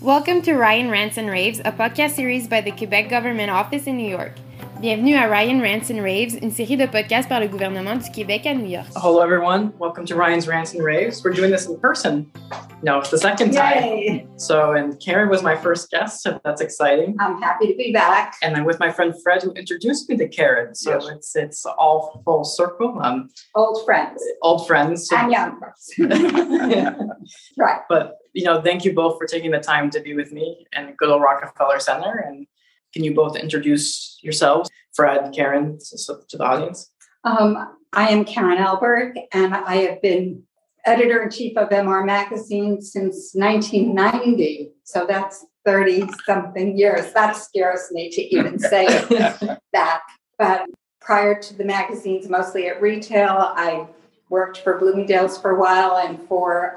Welcome to Ryan Rants and Raves, a podcast series by the Quebec Government Office in New York. Bienvenue à Ryan Rants and Raves, une série de podcasts par le gouvernement du Québec à New York. Hello everyone, welcome to Ryan's Rants and Raves. We're doing this in person. No, it's the second time. Yay. So, and Karen was my first guest, so that's exciting. I'm happy to be back. And I'm with my friend Fred, who introduced me to Karen. So yes. It's all full circle. Old friends. So. And young friends. Yeah. Right. But, you know, thank you both for taking the time to be with me and good old Rockefeller Center. And can you both introduce yourselves, Fred, Karen, to the audience? I am Karen Elberg, and I have been editor-in-chief of MR Magazine since 1990. So that's 30-something years. That scares me to even say that. But prior to the magazines, mostly at retail, I worked for Bloomingdale's for a while and for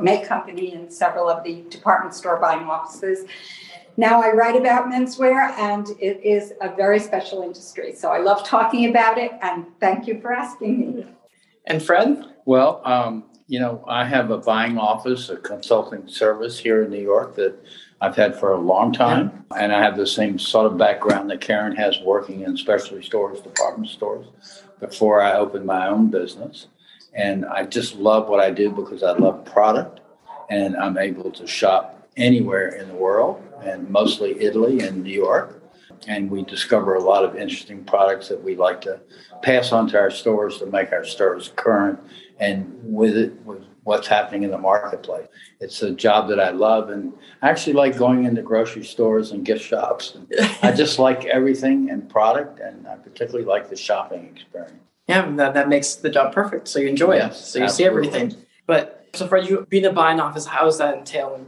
May Company and several of the department store buying offices. Now I write about menswear, and it is a very special industry. So I love talking about it, and thank you for asking me. And Fred? Well, you know, I have a buying office, a consulting service here in New York that I've had for a long time. Yeah. And I have the same sort of background that Karen has, working in specialty stores, department stores, before I opened my own business. And I just love what I do because I love product, and I'm able to shop anywhere in the world, and mostly Italy and New York. And we discover a lot of interesting products that we like to pass on to our stores to make our stores current and with what's happening in the marketplace. It's a job that I love, and I actually like going into grocery stores and gift shops. And I just like everything and product, and I particularly like the shopping experience. Yeah, that makes the job perfect. So you enjoy it. So you absolutely see everything. But so Fred, you being a buying office, how does that entail?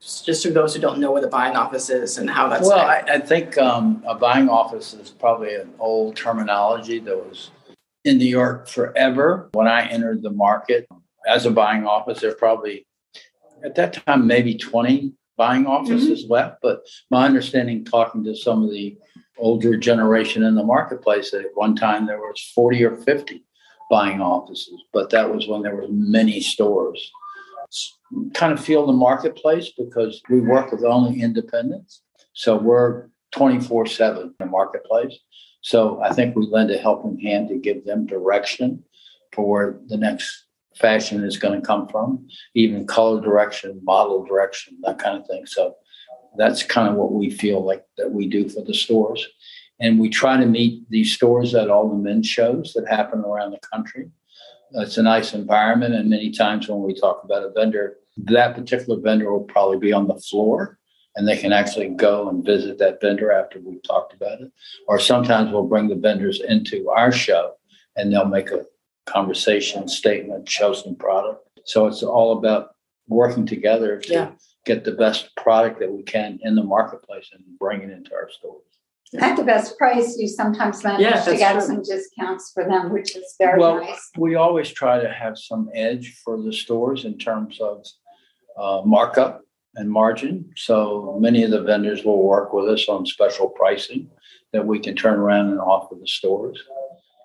Just for those who don't know what a buying office is and how that's... Well, I think a buying office is probably an old terminology that was in New York forever. When I entered the market as a buying office, there were probably, at that time, maybe 20 buying offices left. But my understanding, talking to some of the older generation in the marketplace, that at one time there was 40 or 50 buying offices. But that was when there were many stores. Kind of feel the marketplace because we work with only independents. So we're 24/7 in the marketplace. So I think we lend a helping hand to give them direction for where the next fashion is going to come from, even color direction, model direction, that kind of thing. So that's kind of what we feel like that we do for the stores. And we try to meet these stores at all the men's shows that happen around the country. It's a nice environment, and many times when we talk about a vendor, that particular vendor will probably be on the floor, and they can actually go and visit that vendor after we've talked about it. Or sometimes we'll bring the vendors into our show, and they'll make a conversation, statement, show some product. So it's all about working together to get the best product that we can in the marketplace and bring it into our stores. At the best price, you sometimes manage to get some discounts for them, which is very nice. We always try to have some edge for the stores in terms of markup and margin. So many of the vendors will work with us on special pricing that we can turn around and offer the stores.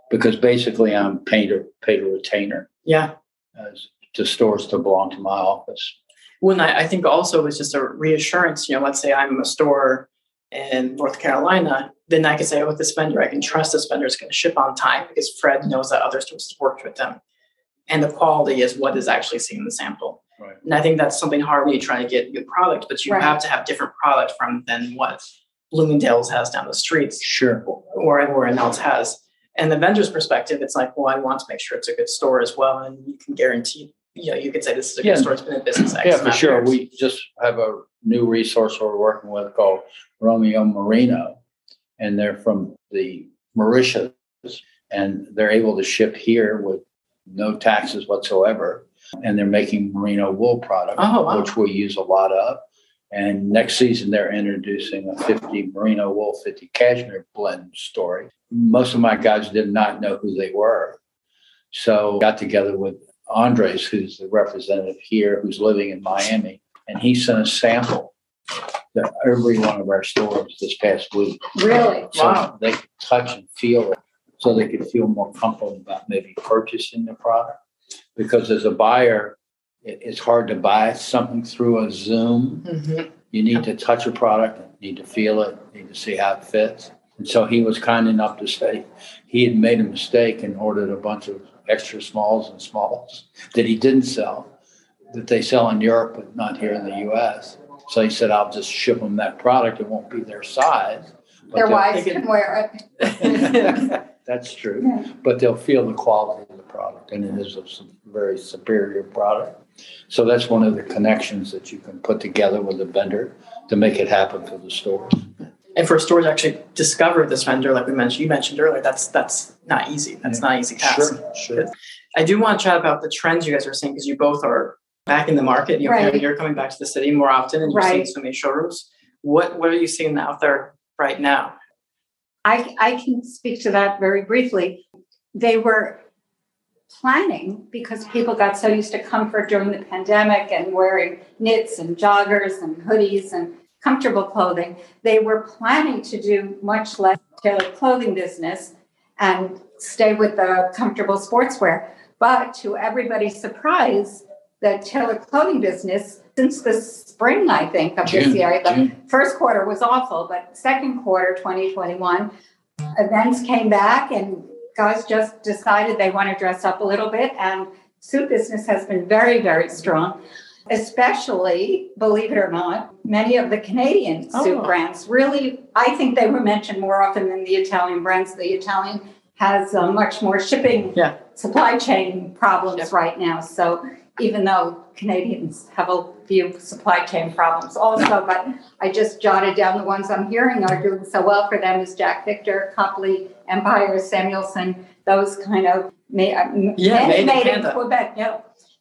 Because basically, I'm paid a retainer to stores to belong to my office. Well, I think also it's just a reassurance. You know, let's say I'm a store in North Carolina, then I can say, with this vendor, I can trust this vendor is going to ship on time because Fred knows that other stores worked with them. And the quality is what is actually seen in the sample. Right. And I think that's something hard when you're trying to get new product, but you have to have different product than what Bloomingdale's has down the streets or anywhere else has. And the vendor's perspective, it's like, well, I want to make sure it's a good store as well. And you can guarantee, you know, you could say this is a good store. It's been in business. For sure. Years. We just have a new resource we're working with called Romeo Marino, and they're from the Mauritius, and they're able to ship here with no taxes whatsoever. And they're making merino wool products, which we use a lot of. And next season, they're introducing a 50 merino wool, 50 cashmere blend story. Most of my guys did not know who they were. So got together with Andres, who's the representative here, who's living in Miami, and he sent a sample to every one of our stores this past week. Really? So they could touch and feel it, so they could feel more comfortable about maybe purchasing the product. Because as a buyer, it's hard to buy something through a Zoom You need to touch a product, you need to feel it, you need to see how it fits. And so he was kind enough to say he had made a mistake and ordered a bunch of extra smalls and smalls that he didn't sell, that they sell in Europe but not here in the U.S. So he said, I'll just ship them that product. It won't be their size. Their wives can wear it. That's true. Yeah. But they'll feel the quality of the product, and it is a very superior product. So that's one of the connections that you can put together with a vendor to make it happen for the store. And for stores to actually discover this vendor, like we mentioned, you mentioned earlier, that's not easy. That's not an easy task. Sure. I do want to chat about the trends you guys are seeing, because you both are back in the market. You know, right. You're coming back to the city more often, and you're seeing so many showrooms. What are you seeing out there right now? I can speak to that very briefly. They were planning, because people got so used to comfort during the pandemic and wearing knits and joggers and hoodies and comfortable clothing. They were planning to do much less tailored clothing business and stay with the comfortable sportswear. But to everybody's surprise, the tailored clothing business, since the spring, I think, of this year, the first quarter was awful, but second quarter 2021, events came back and guys just decided they want to dress up a little bit. And suit business has been very, very strong. Especially, believe it or not, many of the Canadian suit brands. Really, I think they were mentioned more often than the Italian brands. The Italian has much more shipping supply chain problems right now. So even though Canadians have a few supply chain problems also, but I just jotted down the ones I'm hearing are doing so well for them is Jack Victor, Copley, Empire, Samuelson, those kind of made in Quebec.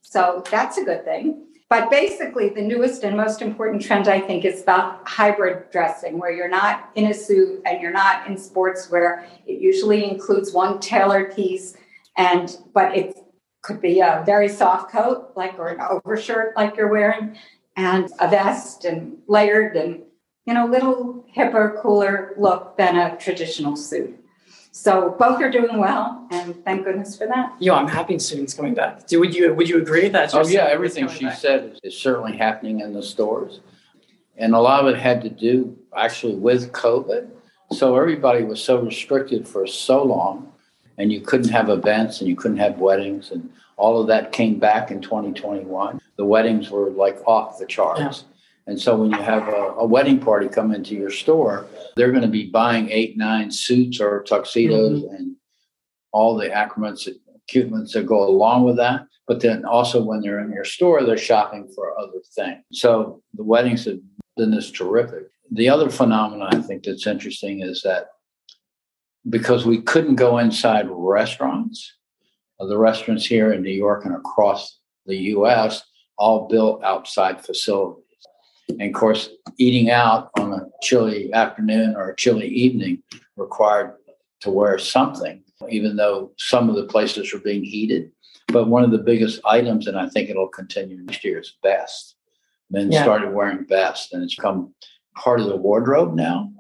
So that's a good thing. But basically, the newest and most important trend, I think, is about hybrid dressing, where you're not in a suit and you're not in sportswear. It usually includes one tailored piece, but it could be a very soft coat, or an overshirt like you're wearing, and a vest and layered and, little hipper, cooler look than a traditional suit. So both are doing well, and thank goodness for that. I'm happy students coming back. Would you agree with that? Everything she said is certainly happening in the stores. And a lot of it had to do actually with COVID. So everybody was so restricted for so long, and you couldn't have events and you couldn't have weddings, and all of that came back in 2021. The weddings were off the charts. Yeah. And so when you have a wedding party come into your store, they're going to be buying 8, 9 suits or tuxedos and all the accoutrements that go along with that. But then also when they're in your store, they're shopping for other things. So the weddings have been this terrific. The other phenomenon I think that's interesting is that because we couldn't go inside restaurants, the restaurants here in New York and across the U.S. all built outside facilities. And of course, eating out on a chilly afternoon or a chilly evening required to wear something, even though some of the places were being heated. But one of the biggest items, and I think it'll continue next year, is vests. Men started wearing vests, and it's become part of the wardrobe now.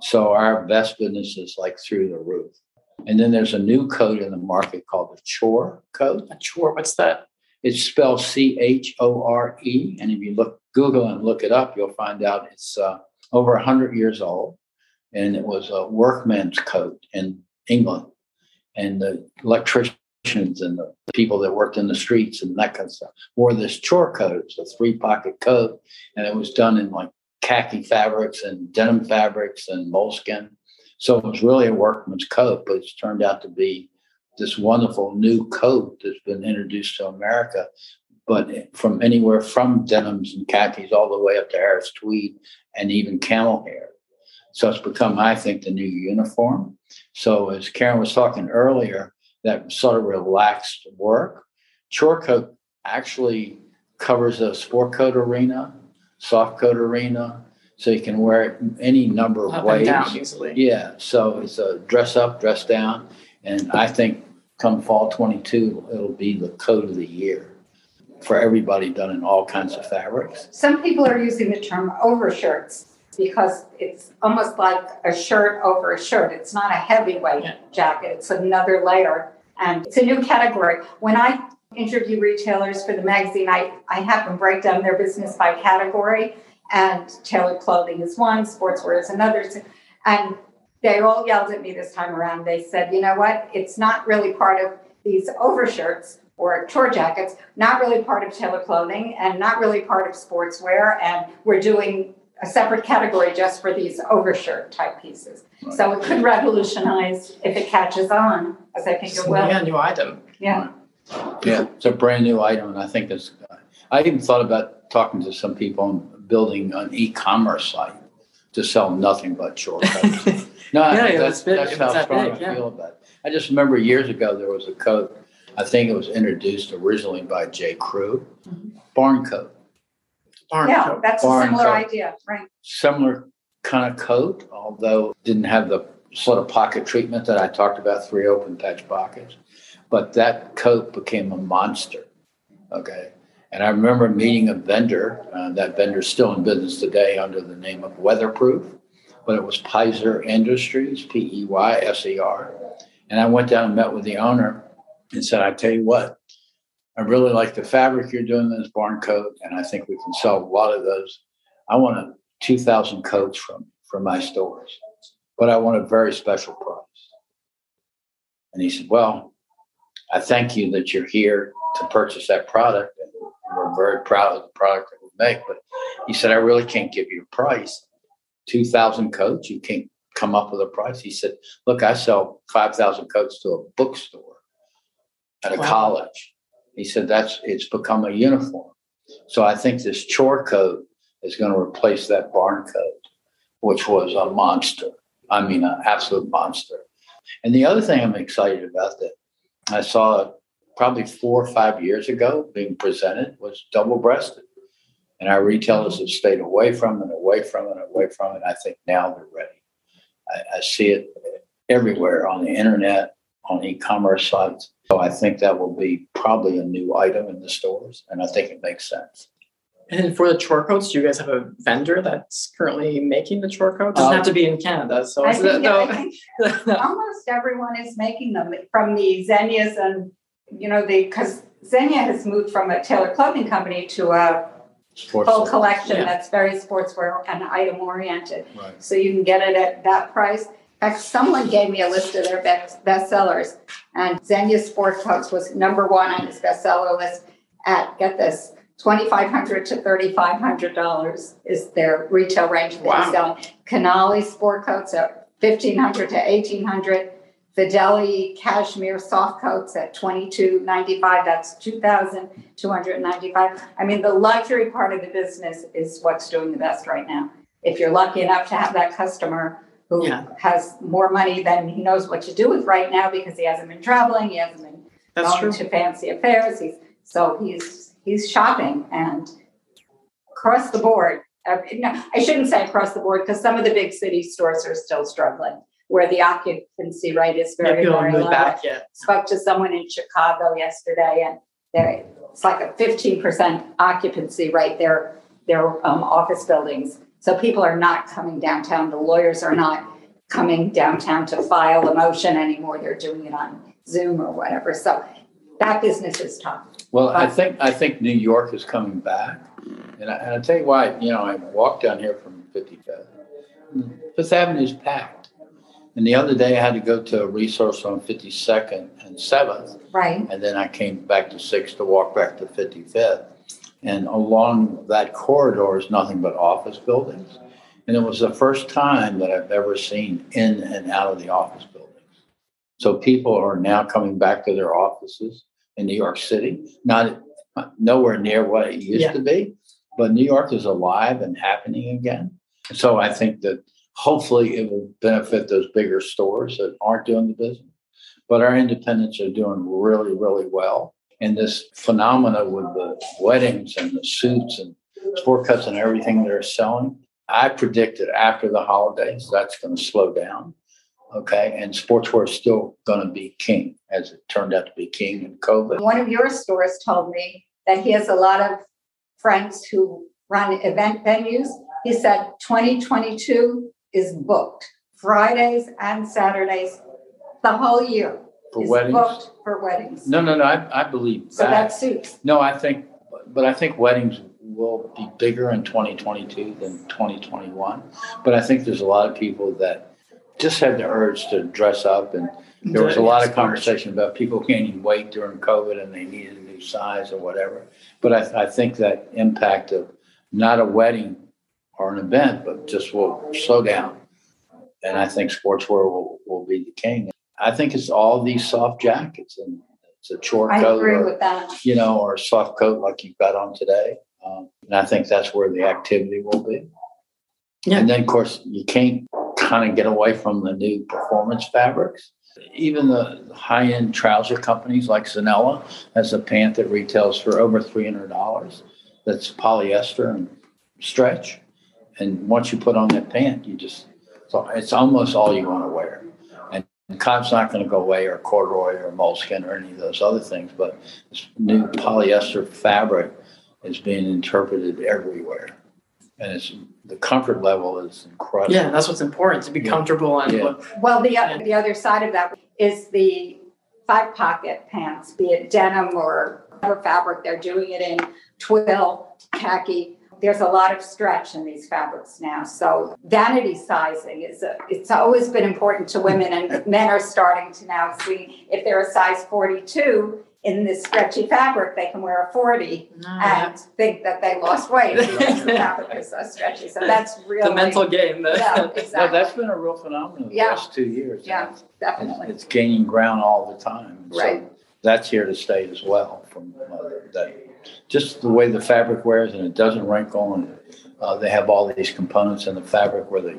So our vest business is through the roof. And then there's a new coat in the market called the chore coat. A chore, what's that? It's spelled C-H-O-R-E. And if you Google and look it up, you'll find out it's over 100 years old. And it was a workman's coat in England. And the electricians and the people that worked in the streets and that kind of stuff wore this chore coat. It's a 3-pocket coat. And it was done in khaki fabrics and denim fabrics and moleskin. So it was really a workman's coat, but it's turned out to be this wonderful new coat that's been introduced to America, but from anywhere from denims and khakis all the way up to Harris tweed and even camel hair. So it's become, I think, the new uniform. So as Karen was talking earlier, that sort of relaxed work. Chore coat actually covers the sport coat arena, soft coat arena, so you can wear it any number of ways. Up and down easily. Yeah, so it's a dress up, dress down. And I think come fall 22, it'll be the coat of the year for everybody, done in all kinds of fabrics. Some people are using the term overshirts because it's almost like a shirt over a shirt. It's not a heavyweight jacket. It's another layer. And it's a new category. When I interview retailers for the magazine, I have them break down their business by category. and tailored clothing is one, sportswear is another. And they all yelled at me this time around. They said, you know what, it's not really part of these overshirts or tour jackets, not really part of tailored clothing and not really part of sportswear. And we're doing a separate category just for these overshirt type pieces. Right. So it could revolutionize if it catches on, as I think it will. Yeah, new item. Yeah. Yeah, it's a brand new item. And I think that's, I even thought about talking to some people on building an e-commerce site to sell nothing but short coats. That's how strong I feel about it. I just remember years ago, there was a coat, I think it was introduced originally by J. Crew, barn coat. Barn coat. That's barn a similar coat. Idea, right? Similar kind of coat, although didn't have the sort of pocket treatment that I talked about, 3 open patch pockets. But that coat became a monster, okay? And I remember meeting a vendor, that vendor's still in business today under the name of Weatherproof, but it was Peyser Industries, P-E-Y-S-E-R. And I went down and met with the owner and said, I tell you what, I really like the fabric you're doing in this barn coat, and I think we can sell a lot of those. I want 2,000 coats from my stores, but I want a very special price. And he said, well, I thank you that you're here to purchase that product, and we're very proud of the product that we make. But he said, I really can't give you a price. 2,000 coats, you can't come up with a price. He said, look, I sell 5,000 coats to a bookstore at a college. He said, it's become a uniform. So I think this chore coat is going to replace that barn coat, which was a monster. I mean, an absolute monster. And the other thing I'm excited about that I saw probably 4 or 5 years ago being presented was double-breasted. And our retailers have stayed away from it, away from it, away from it. I think now they're ready. I see it everywhere on the internet, on e-commerce sites. So I think that will be probably a new item in the stores, and I think it makes sense. And then for the chore coats, do you guys have a vendor that's currently making the chore coats? It doesn't have to be in Canada. So I think almost everyone is making them, from the Xenias and, because Zennia has moved from a tailored clothing company to a full collection that's very sportswear and item-oriented. Right. So you can get it at that price. In fact, someone gave me a list of their best sellers, and Xenia Sport Coats was number 1 on his bestseller list at, get this, $2,500 to $3,500 is their retail range that he's selling. Canali Sport Coats at $1,500 to $1,800. Fidelity cashmere soft coats at $2,295. That's $2,295. I mean, the luxury part of the business is what's doing the best right now. If you're lucky enough to have that customer who has more money than he knows what to do with right now, because he hasn't been traveling, he hasn't been going to fancy affairs. He's shopping, and across the board. No, I shouldn't say across the board, because some of the big city stores are still struggling, where the occupancy rate is very, very low. I spoke to someone in Chicago yesterday, and it's like a 15% occupancy rate, their office buildings. So people are not coming downtown. The lawyers are not coming downtown to file a motion anymore. They're doing it on Zoom or whatever. So that business is tough. Well, I think New York is coming back. And I tell you why, I walked down here from 55th. Fifth Avenue is packed. And the other day I had to go to a resource on 52nd and 7th. Right. And then I came back to 6th to walk back to 55th. And along that corridor is nothing but office buildings. And it was the first time that I've ever seen in and out of the office buildings. So people are now coming back to their offices in New York City, nowhere near what it used to be, but New York is alive and happening again. So I think that hopefully it will benefit those bigger stores that aren't doing the business. But our independents are doing really, really well. And this phenomena with the weddings and the suits and sport cuts and everything they're selling, I predicted after the holidays, that's going to slow down. Okay. And sportswear is still going to be king, as it turned out to be king in COVID. One of your stores told me that he has a lot of friends who run event venues. He said 2022 is booked Fridays and Saturdays the whole year. For weddings? Booked for weddings. No, I believe that. So that suits. No, I think weddings will be bigger in 2022 than 2021. But I think there's a lot of people that just have the urge to dress up. And there was a lot of conversation about people can't even wait during COVID and they needed a new size or whatever. But I think that impact of not a wedding or an event, but just will slow down. And I think sportswear will be the king. I think it's all these soft jackets and it's a short coat. I agree with that. You know, or a soft coat like you've got on today. And I think that's where the activity will be. Yeah. And then, of course, you can't kind of get away from the new performance fabrics. Even the high-end trouser companies like Zanella has a pant that retails for over $300. That's polyester and stretch. And once you put on that pant, you just... So it's almost all you want to wear. And cotton's not going to go away, or corduroy or moleskin or any of those other things, but this new polyester fabric is being interpreted everywhere. And it's the comfort level is incredible. Yeah, that's what's important, to be comfortable. And look. Well, the other side of that is the five-pocket pants, be it denim or whatever fabric they're doing it in, twill, khaki. There's a lot of stretch in these fabrics now. So vanity sizing it's always been important to women, and men are starting to now see if they're a size 42 in this stretchy fabric, they can wear a 40 and think that they lost weight because the fabric is so stretchy. So that's really... the mental game. Yeah, exactly. No, that's been a real phenomenon the last 2 years. Yeah, definitely. It's gaining ground all the time. Right. So that's here to stay as well from that. Just the way the fabric wears and it doesn't wrinkle, and they have all these components in the fabric where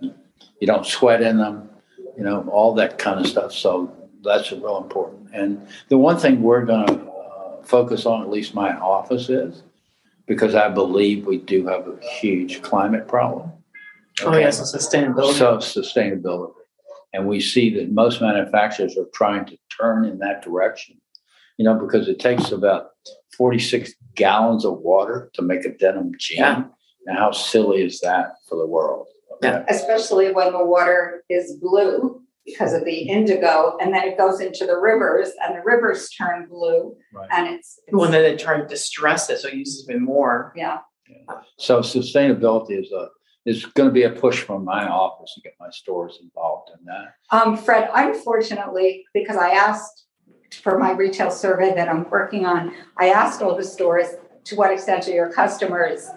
you don't sweat in them, you know, all that kind of stuff. So that's real important. And the one thing we're going to focus on, at least my office is, because I believe we do have a huge climate problem. Okay? Oh, yes, sustainability. So sustainability. And we see that most manufacturers are trying to turn in that direction, you know, because it takes about 46 gallons of water to make a denim jean. Yeah. Now, how silly is that for the world? Okay? Yeah. Especially when the water is blue because of the indigo, and then it goes into the rivers, and the rivers turn blue. Right. And it's then they try to distress it, so it uses even more. Yeah. So sustainability is going to be a push from my office to get my stores involved in that. Fred, unfortunately, because I asked for my retail survey that I'm working on, I asked all the stores, to what extent are your customers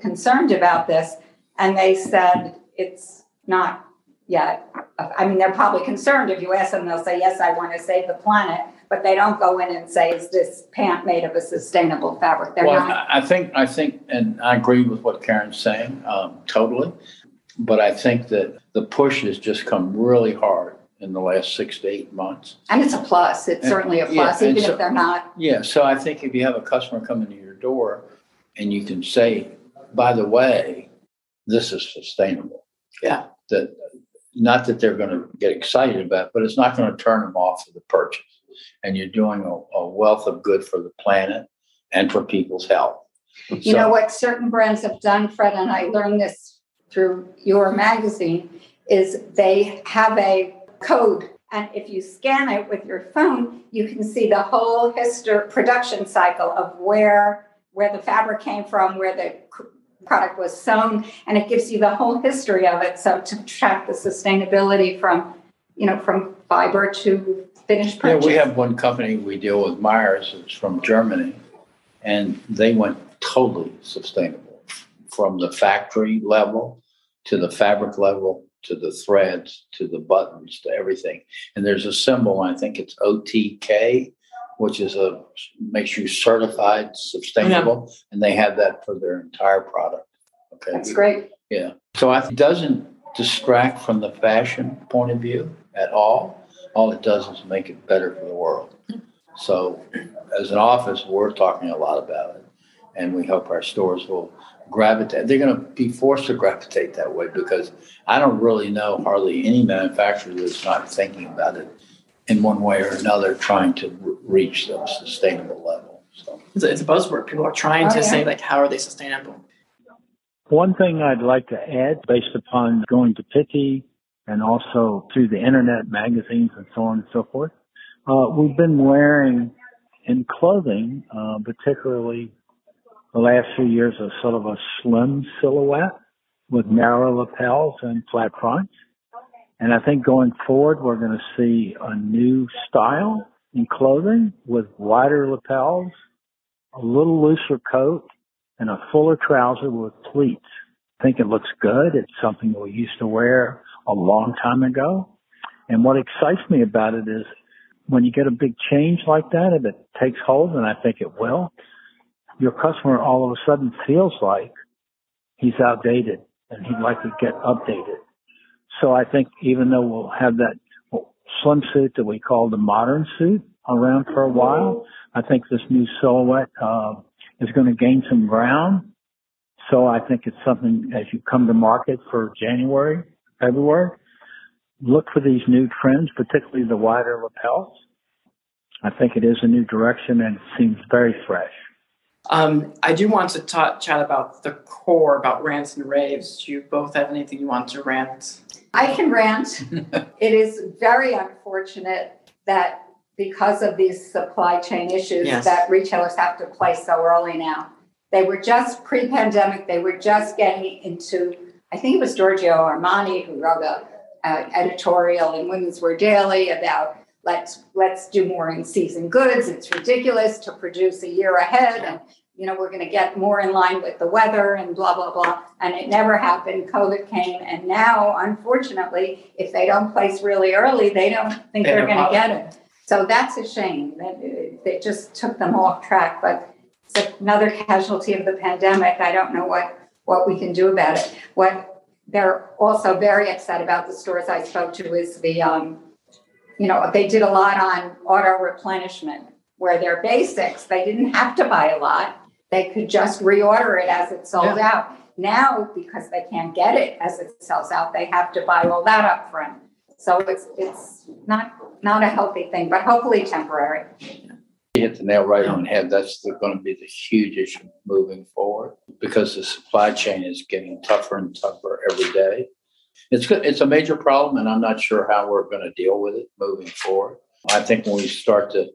concerned about this? And they said, it's not yet. I mean, they're probably concerned. If you ask them, they'll say, yes, I want to save the planet. But they don't go in and say, is this pant made of a sustainable fabric? They're not. I think, and I agree with what Karen's saying, totally. But I think that the push has just come really hard in the last 6 to 8 months. And it's a plus. It's certainly a plus, even if they're not. Yeah, so I think if you have a customer coming to your door and you can say, by the way, this is sustainable. Yeah. That, not that they're going to get excited about it, but it's not going to turn them off of the purchase. And you're doing a wealth of good for the planet and for people's health. You know what certain brands have done, Fred, and I learned this through your magazine, is they have a code, and if you scan it with your phone, you can see the whole production cycle of where the fabric came from, where the product was sewn, and it gives you the whole history of it. So to track the sustainability from fiber to finished purchase. Yeah, we have one company we deal with, Myers, it's from Germany, and they went totally sustainable from the factory level to the fabric level, to the threads, to the buttons, to everything. And there's a symbol, I think it's OTK, which is makes you certified sustainable. Yeah. And they have that for their entire product. Okay. That's great. Yeah. So it doesn't distract from the fashion point of view at all. All it does is make it better for the world. So as an office, we're talking a lot about it. And we hope our stores will gravitate. They're going to be forced to gravitate that way, because I don't really know hardly any manufacturer that's not thinking about it in one way or another, trying to reach the sustainable level. So it's a buzzword. People are trying to say, like, how are they sustainable? One thing I'd like to add, based upon going to Pitti and also through the internet magazines and so on and so forth, we've been wearing in clothing, particularly the last few years a sort of a slim silhouette with narrow lapels and flat fronts. And I think going forward, we're going to see a new style in clothing with wider lapels, a little looser coat, and a fuller trouser with pleats. I think it looks good. It's something we used to wear a long time ago. And what excites me about it is when you get a big change like that, if it takes hold, and I think it will, your customer all of a sudden feels like he's outdated and he'd like to get updated. So I think even though we'll have that slim suit that we call the modern suit around for a while, I think this new silhouette is going to gain some ground. So I think it's something, as you come to market for January, February, look for these new trends, particularly the wider lapels. I think it is a new direction and it seems very fresh. I do want to chat about the core, about rants and raves. Do you both have anything you want to rant? I can rant. It is very unfortunate that because of these supply chain issues that retailers have to play so early now. They were just pre-pandemic. They were just getting into, I think it was Giorgio Armani who wrote an editorial in Women's Wear Daily about let's do more in season goods. It's ridiculous to produce a year ahead and, you know, we're going to get more in line with the weather and blah, blah, blah. And it never happened. COVID came. And now, unfortunately, if they don't place really early, they don't think they're going to get it. So that's a shame that it just took them off track. But it's another casualty of the pandemic. I don't know what we can do about it. What they're also very upset about, the stores I spoke to, is the, you know, they did a lot on auto replenishment, where their basics, they didn't have to buy a lot. They could just reorder it as it sold out. Now, because they can't get it as it sells out, they have to buy all that up front. So it's not a healthy thing, but hopefully temporary. You hit the nail right on the head. That's going to be the huge issue moving forward, because the supply chain is getting tougher and tougher every day. It's a major problem, and I'm not sure how we're going to deal with it moving forward. I think when we start to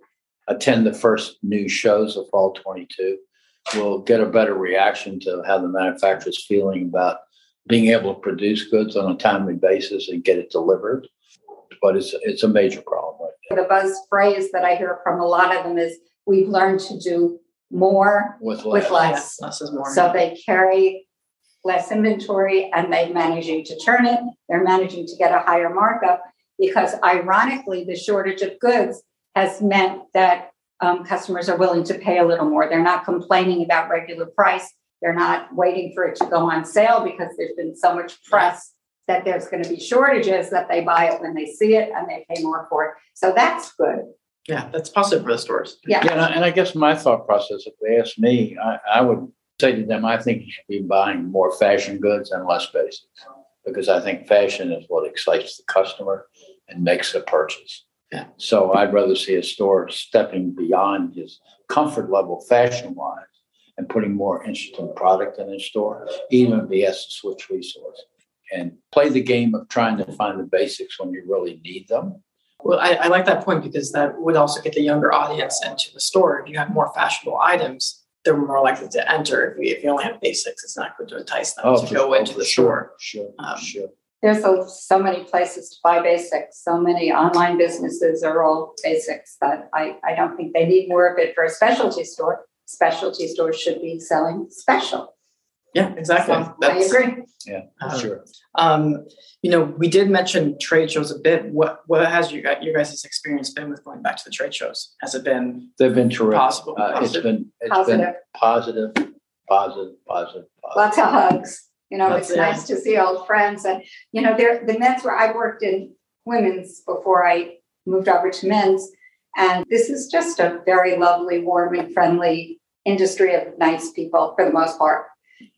attend the first new shows of Fall 22, we'll get a better reaction to how the manufacturer's feeling about being able to produce goods on a timely basis and get it delivered. But it's a major problem right now. The buzz phrase that I hear from a lot of them is, we've learned to do more with less. Less is more. So they carry less inventory and they're managing to turn it. They're managing to get a higher markup, because ironically, the shortage of goods has meant that customers are willing to pay a little more. They're not complaining about regular price. They're not waiting for it to go on sale, because there's been so much press that there's going to be shortages that they buy it when they see it and they pay more for it. So that's good. Yeah, that's positive for the stores. Yeah, and I guess my thought process, if they asked me, I would say to them, I think you should be buying more fashion goods and less basics, because I think fashion is what excites the customer and makes the purchase. Yeah. So I'd rather see a store stepping beyond his comfort level fashion-wise and putting more interesting product in his store, even if he has to switch resources, and play the game of trying to find the basics when you really need them. Well, I like that point, because that would also get the younger audience into the store. If you have more fashionable items, they're more likely to enter. If you only have basics, it's not going to entice them to go into the store. Sure. There's so many places to buy basics. So many online businesses are all basics that I don't think they need more of it for a specialty store. Specialty stores should be selling special. Yeah, exactly. So I agree. Yeah, sure. You know, we did mention trade shows a bit. What has your guys' experience been with going back to the trade shows? Has it been? They've been terrific. It's been positive. Lots of hugs. You know, it's nice to see old friends. And, you know, the men's where I worked in women's before I moved over to men's. And this is just a very lovely, warm and friendly industry of nice people for the most part.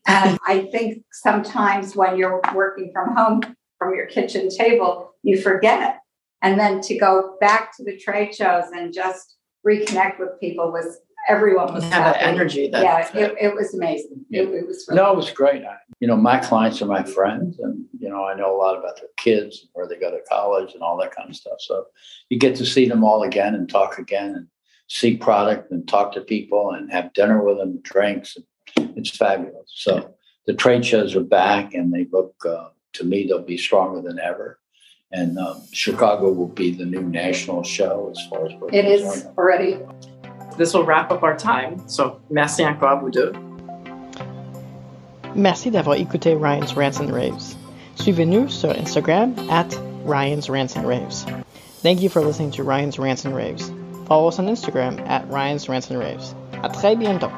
And I think sometimes when you're working from home, from your kitchen table, you forget. And then to go back to the trade shows and just reconnect with people was everyone was having that energy. It was amazing. Yeah. It was really it was great. You know, my clients are my friends, and you know, I know a lot about their kids, where they go to college, and all that kind of stuff. So you get to see them all again and talk again, and see product, and talk to people, and have dinner with them, drinks, and it's fabulous. So the trade shows are back, and they look, to me, they'll be stronger than ever. And Chicago will be the new national show as far as we're concerned. It is already. This will wrap up our time. So, merci encore vous deux. Merci d'avoir écouté Ryan's Rants and Raves. Suivez-nous sur Instagram @Ryan'sRantsandRaves. Thank you for listening to Ryan's Rants and Raves. Follow us on Instagram @Ryan'sRantsandRaves. À très bientôt.